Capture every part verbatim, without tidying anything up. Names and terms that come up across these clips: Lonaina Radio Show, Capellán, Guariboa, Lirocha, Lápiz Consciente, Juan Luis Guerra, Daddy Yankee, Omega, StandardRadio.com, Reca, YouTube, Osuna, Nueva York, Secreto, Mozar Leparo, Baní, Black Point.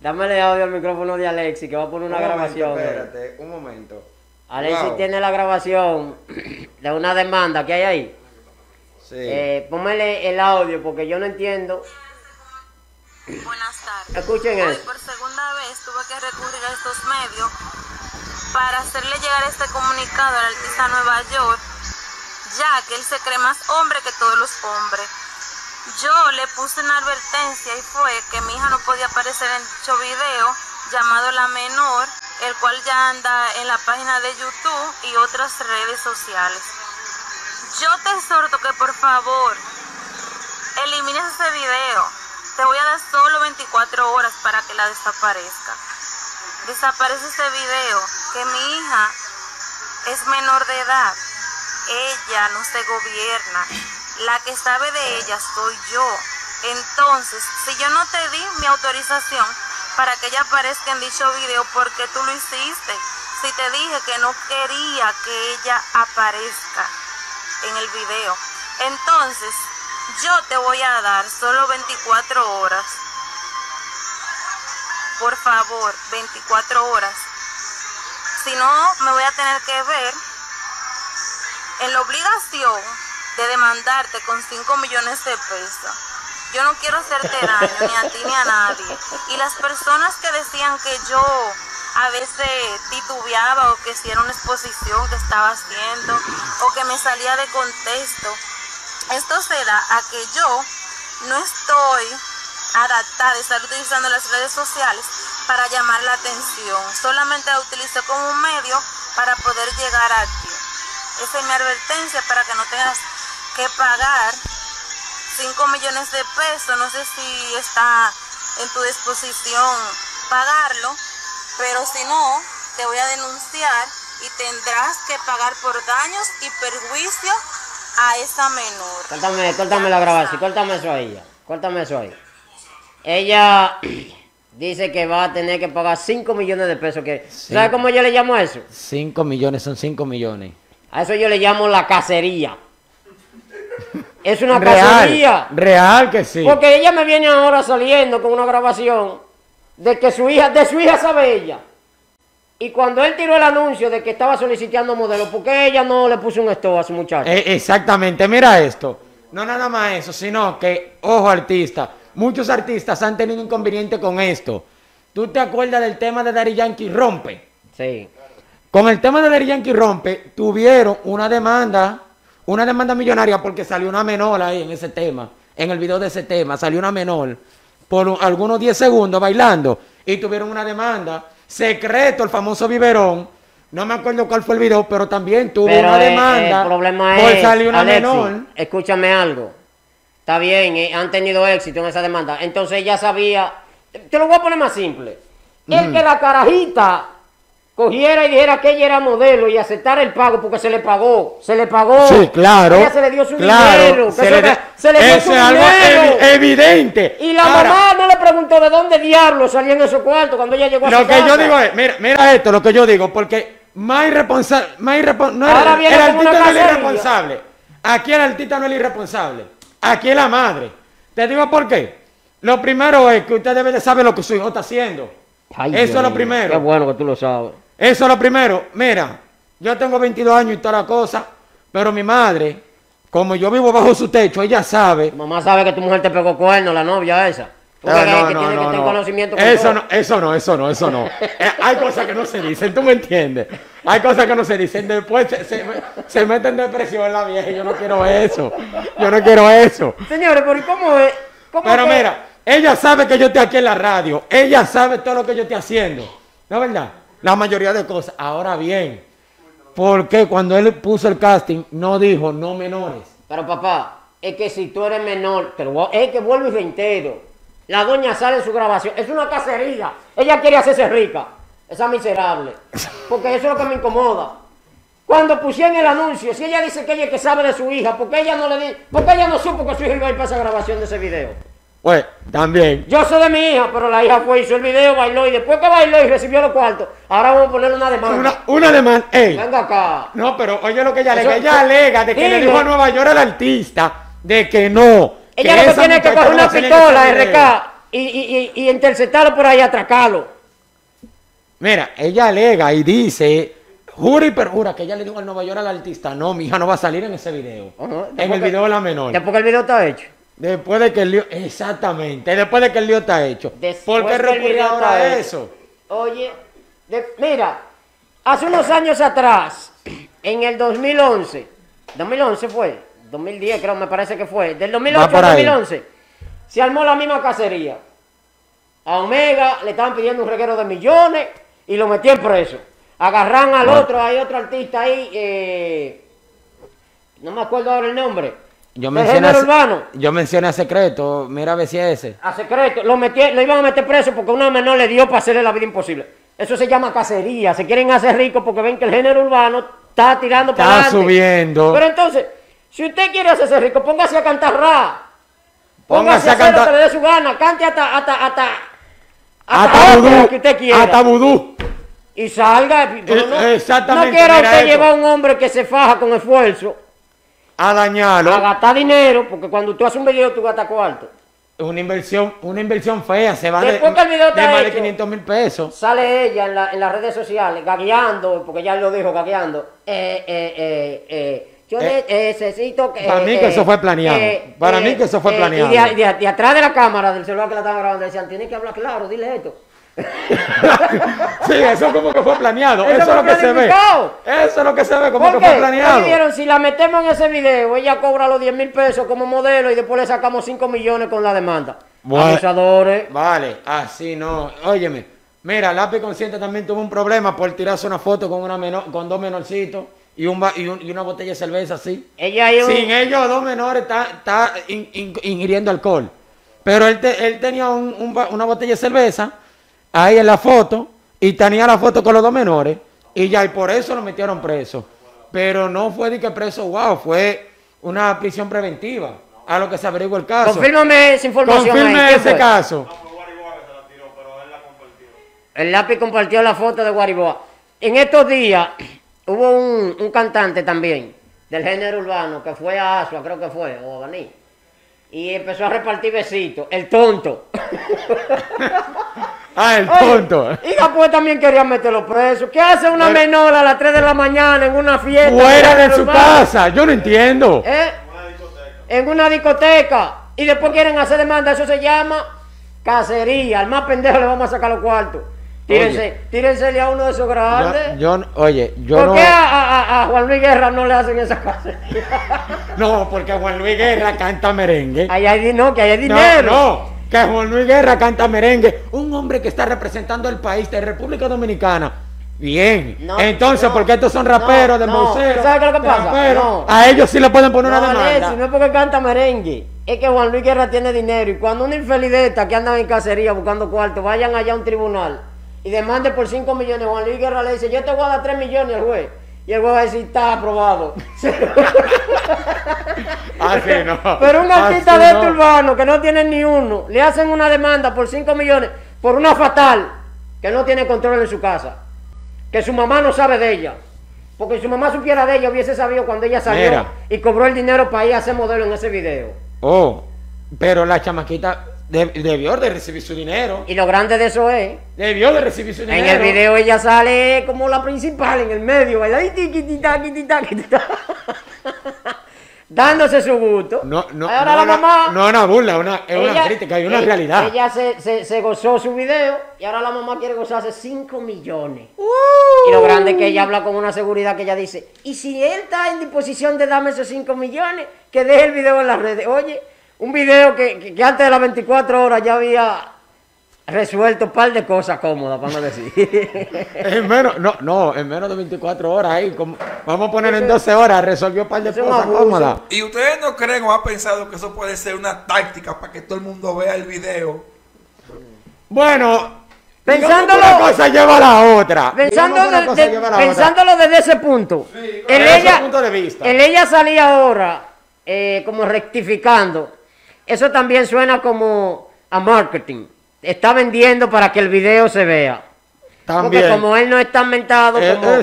Dámele audio al micrófono de Alexi, que va a poner una un grabación. Momento, espérate, un momento. Alexi wow. tiene la grabación de una demanda que hay ahí. Sí. Eh, pónmele el audio porque yo no entiendo. Buenas tardes. Escuchen Hoy, eso. Por segunda vez tuve que recurrir a estos medios para hacerle llegar este comunicado al artista Nueva York, ya que él se cree más hombre que todos los hombres. Yo le puse una advertencia y fue que mi hija no podía aparecer en dicho video llamado La Menor, el cual ya anda en la página de YouTube y otras redes sociales. Yo te exhorto que por favor elimines ese video. Te voy a dar solo veinticuatro horas para que la desaparezca. Desaparece ese video, que mi hija es menor de edad. Ella no se gobierna. La que sabe de ella soy yo. Entonces, si yo no te di mi autorización para que ella aparezca en dicho video, ¿por qué tú lo hiciste? Si te dije que no quería que ella aparezca en el video. Entonces, yo te voy a dar solo veinticuatro horas. Por favor, veinticuatro horas. Si no, me voy a tener que ver en la obligación de demandarte con cinco millones de pesos. Yo no quiero hacerte daño ni a ti ni a nadie. Y las personas que decían que yo a veces titubeaba o que si era una exposición que estaba haciendo o que me salía de contexto, esto se da a que yo no estoy adaptada, estar utilizando las redes sociales para llamar la atención. Solamente la utilizo como un medio para poder llegar a ti. Esa es mi advertencia para que no tengas que pagar cinco millones de pesos, no sé si está en tu disposición pagarlo, pero si no, te voy a denunciar y tendrás que pagar por daños y perjuicio a esa menor. Córtame, córtame la grabación, córtame eso a ella, córtame eso a ella. Ella dice que va a tener que pagar cinco millones de pesos. Que, sí. ¿Sabes cómo yo le llamo a eso? cinco millones son cinco millones. A eso yo le llamo la cacería. Es una real, cacería. Real que sí. Porque ella me viene ahora saliendo con una grabación de que su hija, de su hija sabe ella. Y cuando él tiró el anuncio de que estaba solicitando modelos, ¿por qué ella no le puso un stop a su muchacho? Eh, exactamente, mira esto. No nada más eso, sino que, ojo artista, muchos artistas han tenido inconveniente con esto. ¿Tú te acuerdas del tema de Daddy Yankee Rompe? Sí. Con el tema de Daddy Yankee Rompe, tuvieron una demanda, una demanda millonaria porque salió una menor ahí en ese tema, en el video de ese tema, salió una menor por un, algunos diez segundos bailando y tuvieron una demanda. Secreto, el famoso biberón, no me acuerdo cuál fue el video, pero también tuvo pero una eh, demanda el problema por es, salir una Alexi, menor. Escúchame algo, está bien, eh, han tenido éxito en esa demanda, entonces ella sabía, te lo voy a poner más simple, mm. el que la carajita cogiera y dijera que ella era modelo y aceptara el pago porque se le pagó, se le pagó. Sí, claro. Ella se le dio su claro, dinero. Se, se, le, de, se le dio ese su algo dinero. Ev evidente. Y la Ahora, mamá no le preguntó de dónde diablo salían esos cuartos cuando ella llegó a lo su que casa. Yo digo es, mira, mira esto, lo que yo digo, porque más irresponsable, más irresponsable, no era, el artista no es irresponsable. Aquí el artista no es irresponsable. Aquí es la madre. Te digo por qué. Lo primero es que usted debe de saber lo que su hijo está haciendo. Ay, eso Dios, es lo primero. Qué bueno que tú lo sabes. Eso es lo primero. Mira, yo tengo veintidós años y toda la cosa, pero mi madre, como yo vivo bajo su techo, ella sabe. Tu mamá sabe que tu mujer te pegó cuerno, la novia esa. ¿Tú no, no, que no, tiene no, que tener no. conocimiento con eso, no, eso no, eso no, eso no. eh, hay cosas que no se dicen, tú me entiendes. Hay cosas que no se dicen. Después se, se, se meten depresión en la vieja. Yo no quiero eso. Yo no quiero eso. Señores, pero ¿cómo es? ¿Cómo pero que... mira, ella sabe que yo estoy aquí en la radio. Ella sabe todo lo que yo estoy haciendo. ¿No es verdad? La mayoría de cosas. Ahora bien, ¿por qué cuando él puso el casting no dijo no menores? Pero papá, es que si tú eres menor, te lo a... es que vuelvo y reitero. La doña sale en su grabación. Es una cacería. Ella quiere hacerse rica. Esa miserable. Porque eso es lo que me incomoda. Cuando pusieron el anuncio, si ella dice que ella es que sabe de su hija, ¿por qué ella no le di... ¿por qué ella no supo que su hija iba a ir para esa grabación de ese video? Pues, también. Yo soy de mi hija, pero la hija fue, hizo el video, bailó y después que bailó y recibió los cuartos, ahora vamos a poner una demanda. Una, una demanda, ey. Venga acá. No, pero oye lo que ella alega. Eso, ella alega de que dime. Le dijo a Nueva York al artista de que no. Ella que lo que tiene es que coger una pistola, R K, y, y, y interceptarlo por ahí, atracarlo. Mira, ella alega y dice, jura y perjura que ella le dijo al Nueva York al artista, no, mi hija no va a salir en ese video. Uh -huh. En el que, video de la menor. Después que el video está hecho. Después de que el lío, exactamente, después de que el lío está hecho. Después ¿por qué recurrir ahora a eso? Oye, de, mira, hace unos años atrás, en el dos mil once, dos mil once fue, dos mil diez creo, me parece que fue, del dos mil ocho al dos mil once, ahí se armó la misma cacería. A Omega le estaban pidiendo un reguero de millones y lo metían preso. Agarran al ah. otro, hay otro artista ahí, eh, no me acuerdo ahora el nombre. Yo mencioné, a, yo mencioné a Secreto, mira a ver si es ese. A Secreto, lo, metí, lo iban a meter preso porque una menor le dio para hacerle la vida imposible. Eso se llama cacería, se quieren hacer ricos porque ven que el género urbano está tirando está para adelante. Está subiendo. Pero entonces, si usted quiere hacerse rico, póngase a cantar rap. Póngase, póngase a cantar lo que le dé su gana, cante hasta hasta hasta hasta, hasta vudú, que usted quiera. Hasta vudú. Y salga, pero no, exactamente, no quiera usted eso. Llevar a un hombre que se faja con esfuerzo a dañarlo. A gastar dinero, porque cuando tú haces un video, tú gastas cuarto. Una inversión, una inversión fea, se va después de, que el video de más hecho, de quinientos mil pesos. Sale ella en, la, en las redes sociales, gagueando, porque ya lo dijo, gagueando. Eh, eh, eh, eh. Yo eh, necesito que... Para eh, mí que eso fue planeado. Eh, para eh, mí que eso fue planeado. Eh, y de, de, de atrás de la cámara, del celular que la estaban grabando, decían, tienes que hablar claro, dile esto. Sí, eso como que fue planeado. Eso, eso es lo que se ve. Eso es lo que se ve, como que fue planeado. Vieron, si la metemos en ese video, ella cobra los diez mil pesos como modelo y después le sacamos cinco millones con la demanda. Vale. Abusadores. Vale, así no. Óyeme, mira, Lápiz Consciente también tuvo un problema por tirarse una foto con una menor, con dos menorcitos y, un, y, un, y una botella de cerveza así. Ella y un... Sin ellos, dos menores está, está in, in, ingiriendo alcohol. Pero él, te, él tenía un, un, una botella de cerveza ahí en la foto, y tenía la foto con los dos menores, y ya, y por eso lo metieron preso. Pero no fue de que preso, wow, fue una prisión preventiva, a lo que se averigua el caso. Confírmame esa información. Confírmame ese caso. No, fue Guariboa que se la tiró, pero él la compartió. El Lápiz compartió la foto de Guariboa. En estos días, hubo un, un cantante también, del género urbano, que fue a Asua, creo que fue, o a Baní, y empezó a repartir besitos, el tonto. Ah, el tonto. Oye, y después también querían meterlo preso. ¿Qué hace una bueno. menor a las tres de la mañana en una fiesta? Fuera de su casa, yo no entiendo. ¿Eh? Una discoteca. En una discoteca. Y después quieren hacer demanda, eso se llama cacería. Al más pendejo le vamos a sacar los cuartos. Tírense, tírensele a uno de esos grandes. Yo, yo, oye, yo ¿Por no... qué a, a, a Juan Luis Guerra no le hacen esa casa? No, porque Juan Luis Guerra canta merengue. Ahí hay, no, que ahí hay dinero. No, no. Que Juan Luis Guerra canta merengue, un hombre que está representando al país de República Dominicana. Bien, no, entonces, no, porque estos son raperos, no, de bolseros, ¿sabes qué es lo que pasa? No. A ellos sí le pueden poner no, una demanda. No es porque canta merengue, es que Juan Luis Guerra tiene dinero. Y cuando una infelideta que anda en cacería buscando cuarto, vayan allá a un tribunal y demande por cinco millones, Juan Luis Guerra le dice, yo te voy a dar tres millones al juez. Y el juez va a decir, está aprobado. Así no. Pero un artista de este urbano que no tiene ni uno, le hacen una demanda por cinco millones por una fatal que no tiene control en su casa, que su mamá no sabe de ella. Porque si su mamá supiera de ella, hubiese sabido cuando ella salió. Mira, y cobró el dinero para ir a hacer modelo en ese video. Oh, pero la chamaquita debió de recibir su dinero. Y lo grande de eso es, debió de recibir su dinero. En el video ella sale como la principal en el medio, dándose su gusto. No, no, ahora no, la mamá, no, no una burla, una, es ella, una crítica, es una realidad. Ella se, se, se gozó su video y ahora la mamá quiere gozarse cinco millones. Uh, y lo grande es que ella habla con una seguridad que ella dice, y si él está en disposición de darme esos cinco millones, que deje el video en las redes. Oye, un video que, que, que antes de las veinticuatro horas ya había resuelto un par de cosas cómodas, para no decir. En menos, no, no, en menos de veinticuatro horas, ahí, como, vamos a poner en doce horas, resolvió un par de cosas cómodas. ¿Y ustedes no creen o han pensado que eso puede ser una táctica para que todo el mundo vea el video? Bueno, pensándolo, una cosa lleva a la otra. Pensándolo, de, cosa de, lleva a la pensándolo otra. Desde ese punto. Sí, el desde ella, ese punto de vista. El ella salía ahora eh, como rectificando. Eso también suena como a marketing. Está vendiendo para que el video se vea. También. Porque como él no está mentado, eh, como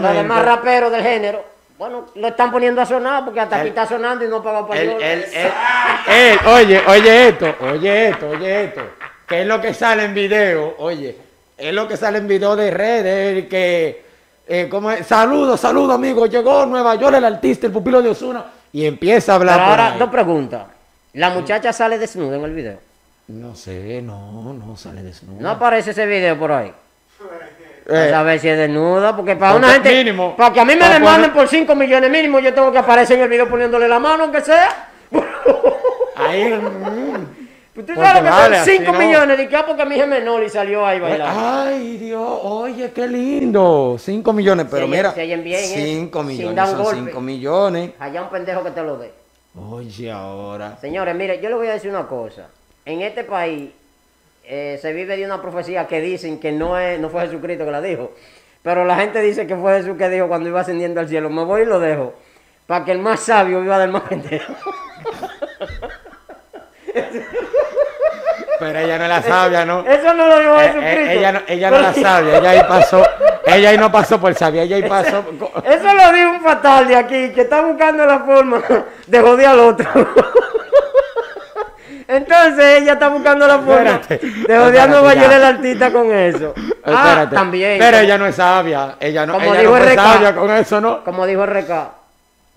los demás raperos del género, bueno, lo están poniendo a sonar porque hasta él, aquí está sonando y no paga para el él, él, él, él, Oye, oye esto, oye esto, oye esto. que es lo que sale en video, oye, es lo que sale en video de redes, el que, eh, como es, saludo, saludo amigo, llegó Nueva York el artista, el pupilo de Osuna, y empieza a hablar. Pero ahora, dos preguntas, ¿la muchacha sale desnuda en el video? No sé, no, no sale desnuda. No aparece ese video por ahí. Eh, a ver si es desnuda, porque para porque una gente, mínimo, para que a mí me demanden poner... por cinco millones mínimo, yo tengo que aparecer en el video poniéndole la mano, aunque sea. Ahí, mm, tú sabes que vale, son cinco millones, no. De que porque mi hija menor y salió ahí bailando. Ay, Dios, oye, qué lindo. cinco millones, pero se mira, cinco millones, son cinco millones. Allá un pendejo que te lo dé. Oye, ahora. Señores, mire, yo les voy a decir una cosa. En este país... Eh, se vive de una profecía que dicen que no, es, no fue Jesucristo que la dijo, pero la gente dice que fue Jesús que dijo cuando iba ascendiendo al cielo, me voy y lo dejo, para que el más sabio viva del más pendejo. Pero ella no es la sabia, ¿no? Eso no lo dijo eh, Jesucristo. Ella no, ella no es la sabia, ella ahí pasó, ella ahí no pasó por sabia, ella ahí pasó. Por... Eso lo dijo un fatal de aquí, que está buscando la forma de joder al otro. Entonces ella está buscando la forma de odiando a al artista con eso. Ah, también. Pero ella no es sabia. Ella no, como ella dijo no fue Reca, sabia con eso, ¿no? Como dijo Reca,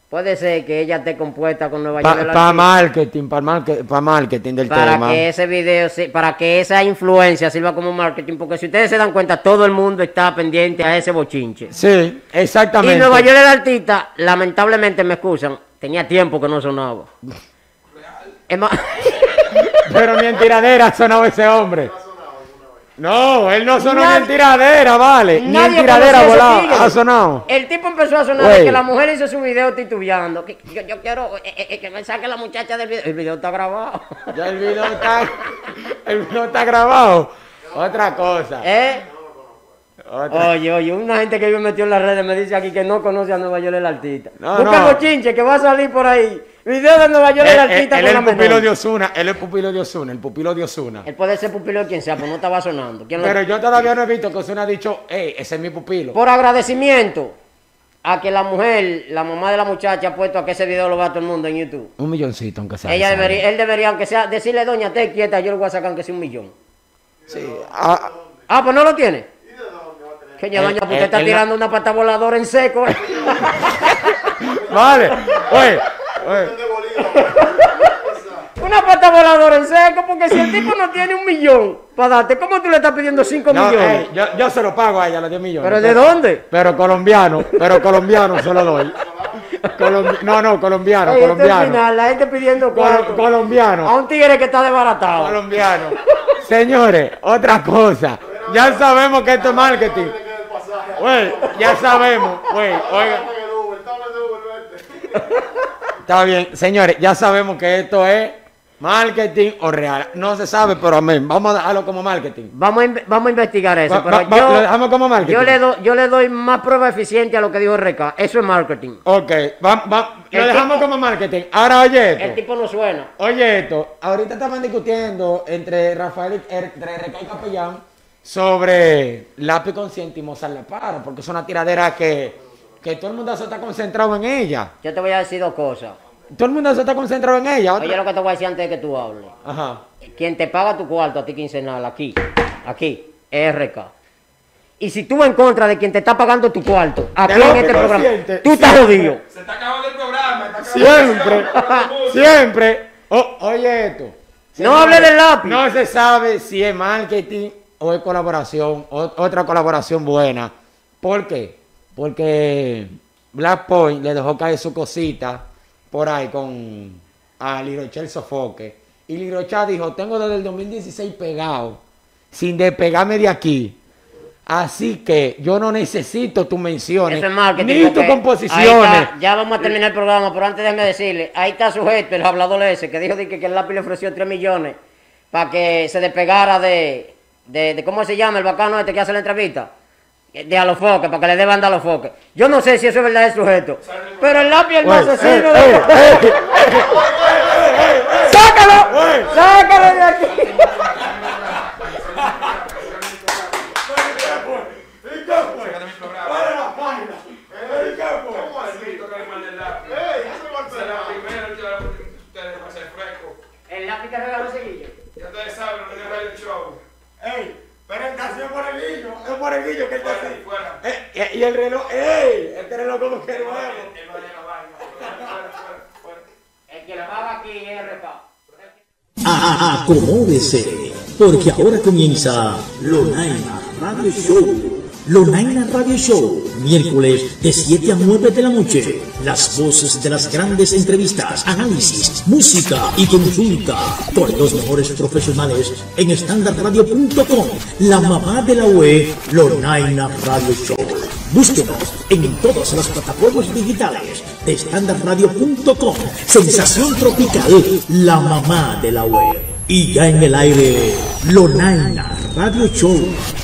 puede ser que ella esté compuesta con Nueva York. Para pa marketing, para marketing, pa marketing del para tema. Para que ese video, para que esa influencia sirva como marketing. Porque si ustedes se dan cuenta, todo el mundo está pendiente a ese bochinche. Sí, exactamente. Y Nueva York el artista, lamentablemente me excusan, tenía tiempo que no sonaba. Es más... Pero ni en tiradera ha sonado ese hombre. No, él no sonó nadie, ni en tiradera, vale. Ni en tiradera volado ha sonado. El tipo empezó a sonar de que la mujer hizo su video titubeando. Que, que, yo quiero eh, eh, que me saque la muchacha del video. El video está grabado. Ya el video está, el video está grabado. Otra cosa. ¿Eh? Otra. Oye, oye, una gente que yo me metió en las redes me dice aquí que no conoce a Nueva York el artista. No, busca no. Bochinche que va a salir por ahí. Video de Nueva York el, el artista. Él es el pupilo de Osuna, él es pupilo de Osuna, el pupilo de Osuna. Él puede ser pupilo de quien sea, pero no estaba sonando. Pero lo... yo todavía no he visto que Osuna ha dicho, hey, ese es mi pupilo. Por agradecimiento a que la mujer, la mamá de la muchacha ha puesto a que ese video lo vea todo el mundo en YouTube. Un milloncito, aunque sea. Ella debería, él debería, aunque sea, decirle, doña, esté quieta, yo le voy a sacar aunque sea un millón. Sí. Ah, ah, pues no lo tiene. Que ya, doña, porque está tirando una pata voladora en seco. Vale, oye. Oye. Una pata voladora en seco, porque si el tipo no tiene un millón para darte, ¿cómo tú le estás pidiendo cinco no, millones? Eh, yo, yo se lo pago a ella, los diez millones. ¿Pero de dónde? Pero colombiano, pero colombiano se lo doy. Colombi no, no, colombiano, oye, colombiano. Este final, la gente pidiendo Col colombiano. A un tigre que está desbaratado. Colombiano. Señores, otra cosa. Ya sabemos que esto es marketing. Wey, ya sabemos. Wey, oiga. Está bien, señores, ya sabemos que esto es marketing o real. No se sabe, pero amén. Vamos a dejarlo como marketing. Vamos a, vamos a investigar eso. Va, pero va, yo, lo dejamos como marketing. Yo le, do, yo le doy más prueba eficiente a lo que dijo Reca. Eso es marketing. Ok, va, va, lo el dejamos tipo, como marketing. Ahora oye esto. El tipo no suena. Oye esto. Ahorita estaban discutiendo entre Rafael y, entre Reca y Capellán sobre Lápiz Consciente y Mozar Leparo, porque es una tiradera que... Que todo el mundo se está concentrado en ella. Yo te voy a decir dos cosas. Todo el mundo se está concentrado en ella. Otra... Oye, lo que te voy a decir antes de que tú hables. Ajá. Quien te paga tu cuarto a ti quincenal, aquí, aquí, R K. Y si tú vas en contra de quien te está pagando tu cuarto, aquí en este programa, tú estás jodido. Se está acabando el programa. Siempre, siempre. Oh, oye esto. No hable del lápiz. No se sabe si es marketing o es colaboración, o otra colaboración buena. ¿Por qué? Porque Black Point le dejó caer su cosita por ahí con a Lirocha el sofoque. Y Lirocha dijo, tengo desde el dos mil dieciséis pegado, sin despegarme de aquí. Así que yo no necesito tus menciones, es ni tus composiciones. Ya vamos a terminar el programa, pero antes déjame decirle, ahí está sujeto el hablador ese, que dijo que, que el lápiz le ofreció tres millones para que se despegara de, de, de, ¿cómo se llama? El bacano este que hace la entrevista. De a los foques, para que le dé banda a los foques. Yo no sé si eso es verdad el sujeto. Pero el lápiz es más asesino. ¡Sácalo! Wey. ¡Sácalo de aquí! El lápiz que regaló ese guillo. Ya ustedes saben, no tiene radio show. morenillo que está así. Fuera. Eh, y el reloj, ¡ey! Este reloj como que nuevo. El que lo va aquí es el repa. Ah, acomódese, porque ahora comienza Lonaina Radio Show. Lonaina Radio Show, miércoles de siete a nueve de la noche. Las voces de las grandes entrevistas, análisis, música y consulta por los mejores profesionales en Standard Radio punto com. La mamá de la web, Lonaina Radio Show. Búsquenos en todas las plataformas digitales de Standard Radio punto com. Sensación tropical, la mamá de la web. Y ya en el aire, Lonaina Radio Show.